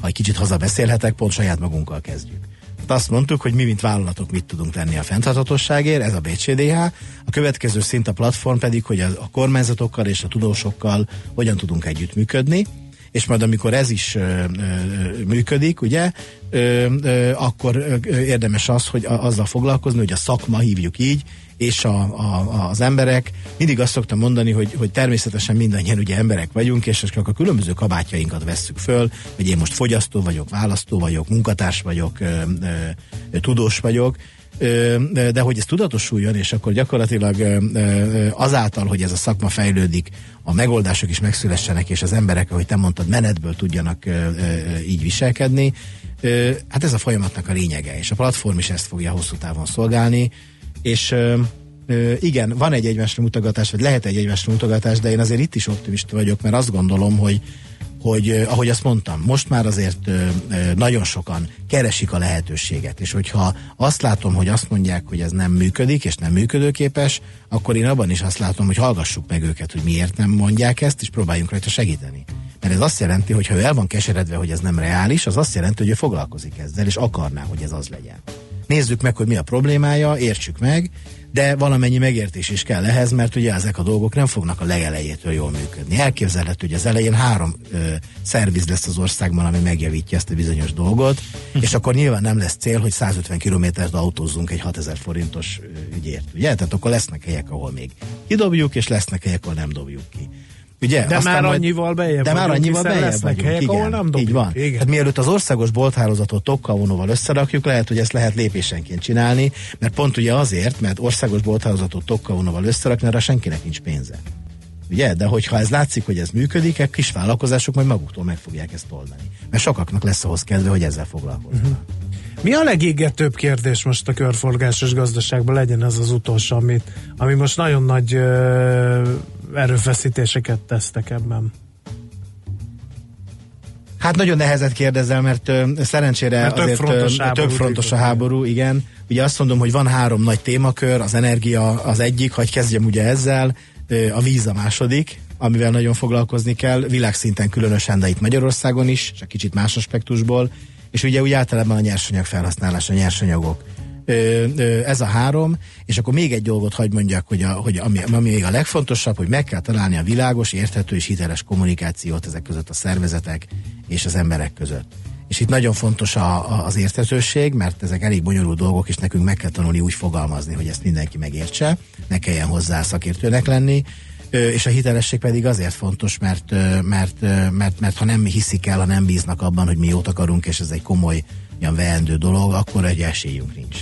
ha egy kicsit hazabeszélhetek, pont saját magunkkal kezdjük. Azt mondtuk, hogy mi, mint vállalatok mit tudunk tenni a fenntarthatóságért, ez a bé cé dé há. A következő szint a platform pedig, hogy a kormányzatokkal és a tudósokkal hogyan tudunk együttműködni, és majd amikor ez is ö, ö, működik, ugye, ö, ö, akkor ö, érdemes az, hogy a, azzal foglalkozni, hogy a szakma, hívjuk így, és a, a, az emberek, mindig azt szoktam mondani, hogy, hogy természetesen mindannyian ugye emberek vagyunk, és csak a különböző kabátjainkat vesszük föl, hogy én most fogyasztó vagyok, választó vagyok, munkatárs vagyok, ö, ö, tudós vagyok, de hogy ez tudatosuljon, és akkor gyakorlatilag azáltal, hogy ez a szakma fejlődik, a megoldások is megszülessenek, és az emberek, ahogy te mondtad, menetből tudjanak így viselkedni. Hát ez a folyamatnak a lényege, és a platform is ezt fogja hosszú távon szolgálni, és igen, van egy egymásra mutogatás, vagy lehet egy egymásra mutogatás, de én azért itt is optimista vagyok, mert azt gondolom, hogy hogy ahogy azt mondtam, most már azért ö, ö, nagyon sokan keresik a lehetőséget, és hogyha azt látom, hogy azt mondják, hogy ez nem működik, és nem működőképes, akkor én abban is azt látom, hogy hallgassuk meg őket, hogy miért nem mondják ezt, és próbáljunk rajta segíteni. Mert ez azt jelenti, hogy ha ő el van keseredve, hogy ez nem reális, az azt jelenti, hogy ő foglalkozik ezzel, és akarná, hogy ez az legyen. Nézzük meg, hogy mi a problémája, értsük meg, de valamennyi megértés is kell ehhez, mert ugye ezek a dolgok nem fognak a legelejétől jól működni. Elképzelhető, hogy az elején három ö, szerviz lesz az országban, ami megjavítja ezt a bizonyos dolgot, és akkor nyilván nem lesz cél, hogy száz ötven kilométert autózzunk egy hatezer forintos ügyért. Ugye? Tehát akkor lesznek helyek, ahol még kidobjuk, és lesznek helyek, ahol nem dobjuk ki. Ugye? De aztán már majd, annyival bejebb de vagyunk, annyival hiszen bejebb lesznek vagyunk, helyek, igen, ahol nem dobjuk. Így van. Igen. Hát mielőtt az országos bolthálózatot Tokkal-vonóval összerakjuk, lehet, hogy ezt lehet lépésenként csinálni, mert pont ugye azért, mert országos bolthálózatot Tokkal-vonóval összerakni, arra senkinek nincs pénze. Ugye? De hogyha ez látszik, hogy ez működik, a kis vállalkozások majd maguktól meg fogják ezt oldani. Mert sokaknak lesz ahhoz kedve, hogy ezzel foglalkoznak. Uh-huh. Mi a legégetőbb kérdés most a körforgásos gazdaságban, legyen ez az utolsó, amit, ami most nagyon nagy ö, erőfeszítéseket tesztek ebben? Hát nagyon nehezet kérdezel, mert ö, szerencsére mert azért többfrontos a háború, több frontos a háború igen. Ugye azt mondom, hogy van három nagy témakör, az energia az egyik, hadd kezdjem ugye ezzel, ö, a víz a második, amivel nagyon foglalkozni kell, világszinten különösen, de itt Magyarországon is, csak kicsit más aspektusból, és ugye úgy általában a nyersanyag felhasználás, a nyersanyagok. Ö, ö, ez a három, és akkor még egy dolgot hadd mondjak, hogy, a, hogy ami, ami még a legfontosabb, hogy meg kell találni a világos, érthető és hiteles kommunikációt ezek között, a szervezetek és az emberek között. És itt nagyon fontos a, a, az érthetőség, mert ezek elég bonyolult dolgok, és nekünk meg kell tanulni úgy fogalmazni, hogy ezt mindenki megértse, ne kelljen hozzá szakértőnek lenni, és a hitelesség pedig azért fontos, mert, mert, mert, mert ha nem hiszik el, ha nem bíznak abban, hogy mi jót akarunk, és ez egy komoly, ilyen veendő dolog, akkor egy esélyünk nincs.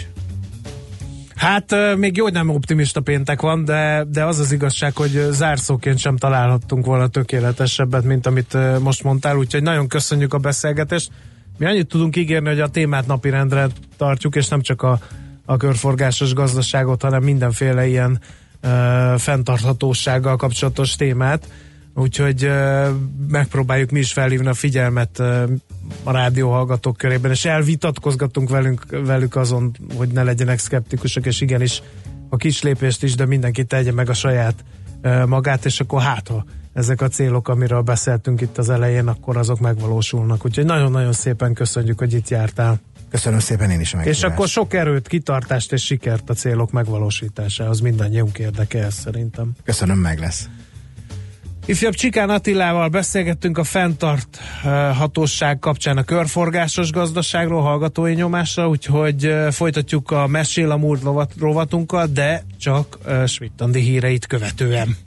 Hát még jó, hogy nem optimista péntek van, de, de az az igazság, hogy zárszóként sem találhattunk volna tökéletesebbet, mint amit most mondtál, úgyhogy nagyon köszönjük a beszélgetést. Mi annyit tudunk ígérni, hogy a témát napirendre tartjuk, és nem csak a, a körforgásos gazdaságot, hanem mindenféle ilyen Uh, fenntarthatósággal kapcsolatos témát, úgyhogy uh, megpróbáljuk mi is felhívni a figyelmet uh, a rádióhallgatók körében, és elvitatkozgatunk velünk, velük azon, hogy ne legyenek szkeptikusok, és igenis a kis lépést is, de mindenki tegye meg a saját uh, magát, és akkor hát, ha ezek a célok, amiről beszéltünk itt az elején, akkor azok megvalósulnak. Úgyhogy nagyon-nagyon szépen köszönjük, hogy itt jártál. Köszönöm szépen én is a meghívást. És akkor sok erőt, kitartást és sikert a célok megvalósításához, mindannyiunk érdeke ez szerintem. Köszönöm, meg lesz. Ifjabb Csikán Attilával beszélgettünk a fenntarthatóság kapcsán a körforgásos gazdaságról, hallgatói nyomásra, úgyhogy folytatjuk a Mesél a múlt rovatunkkal, de csak Schmidt Andi híreit követően.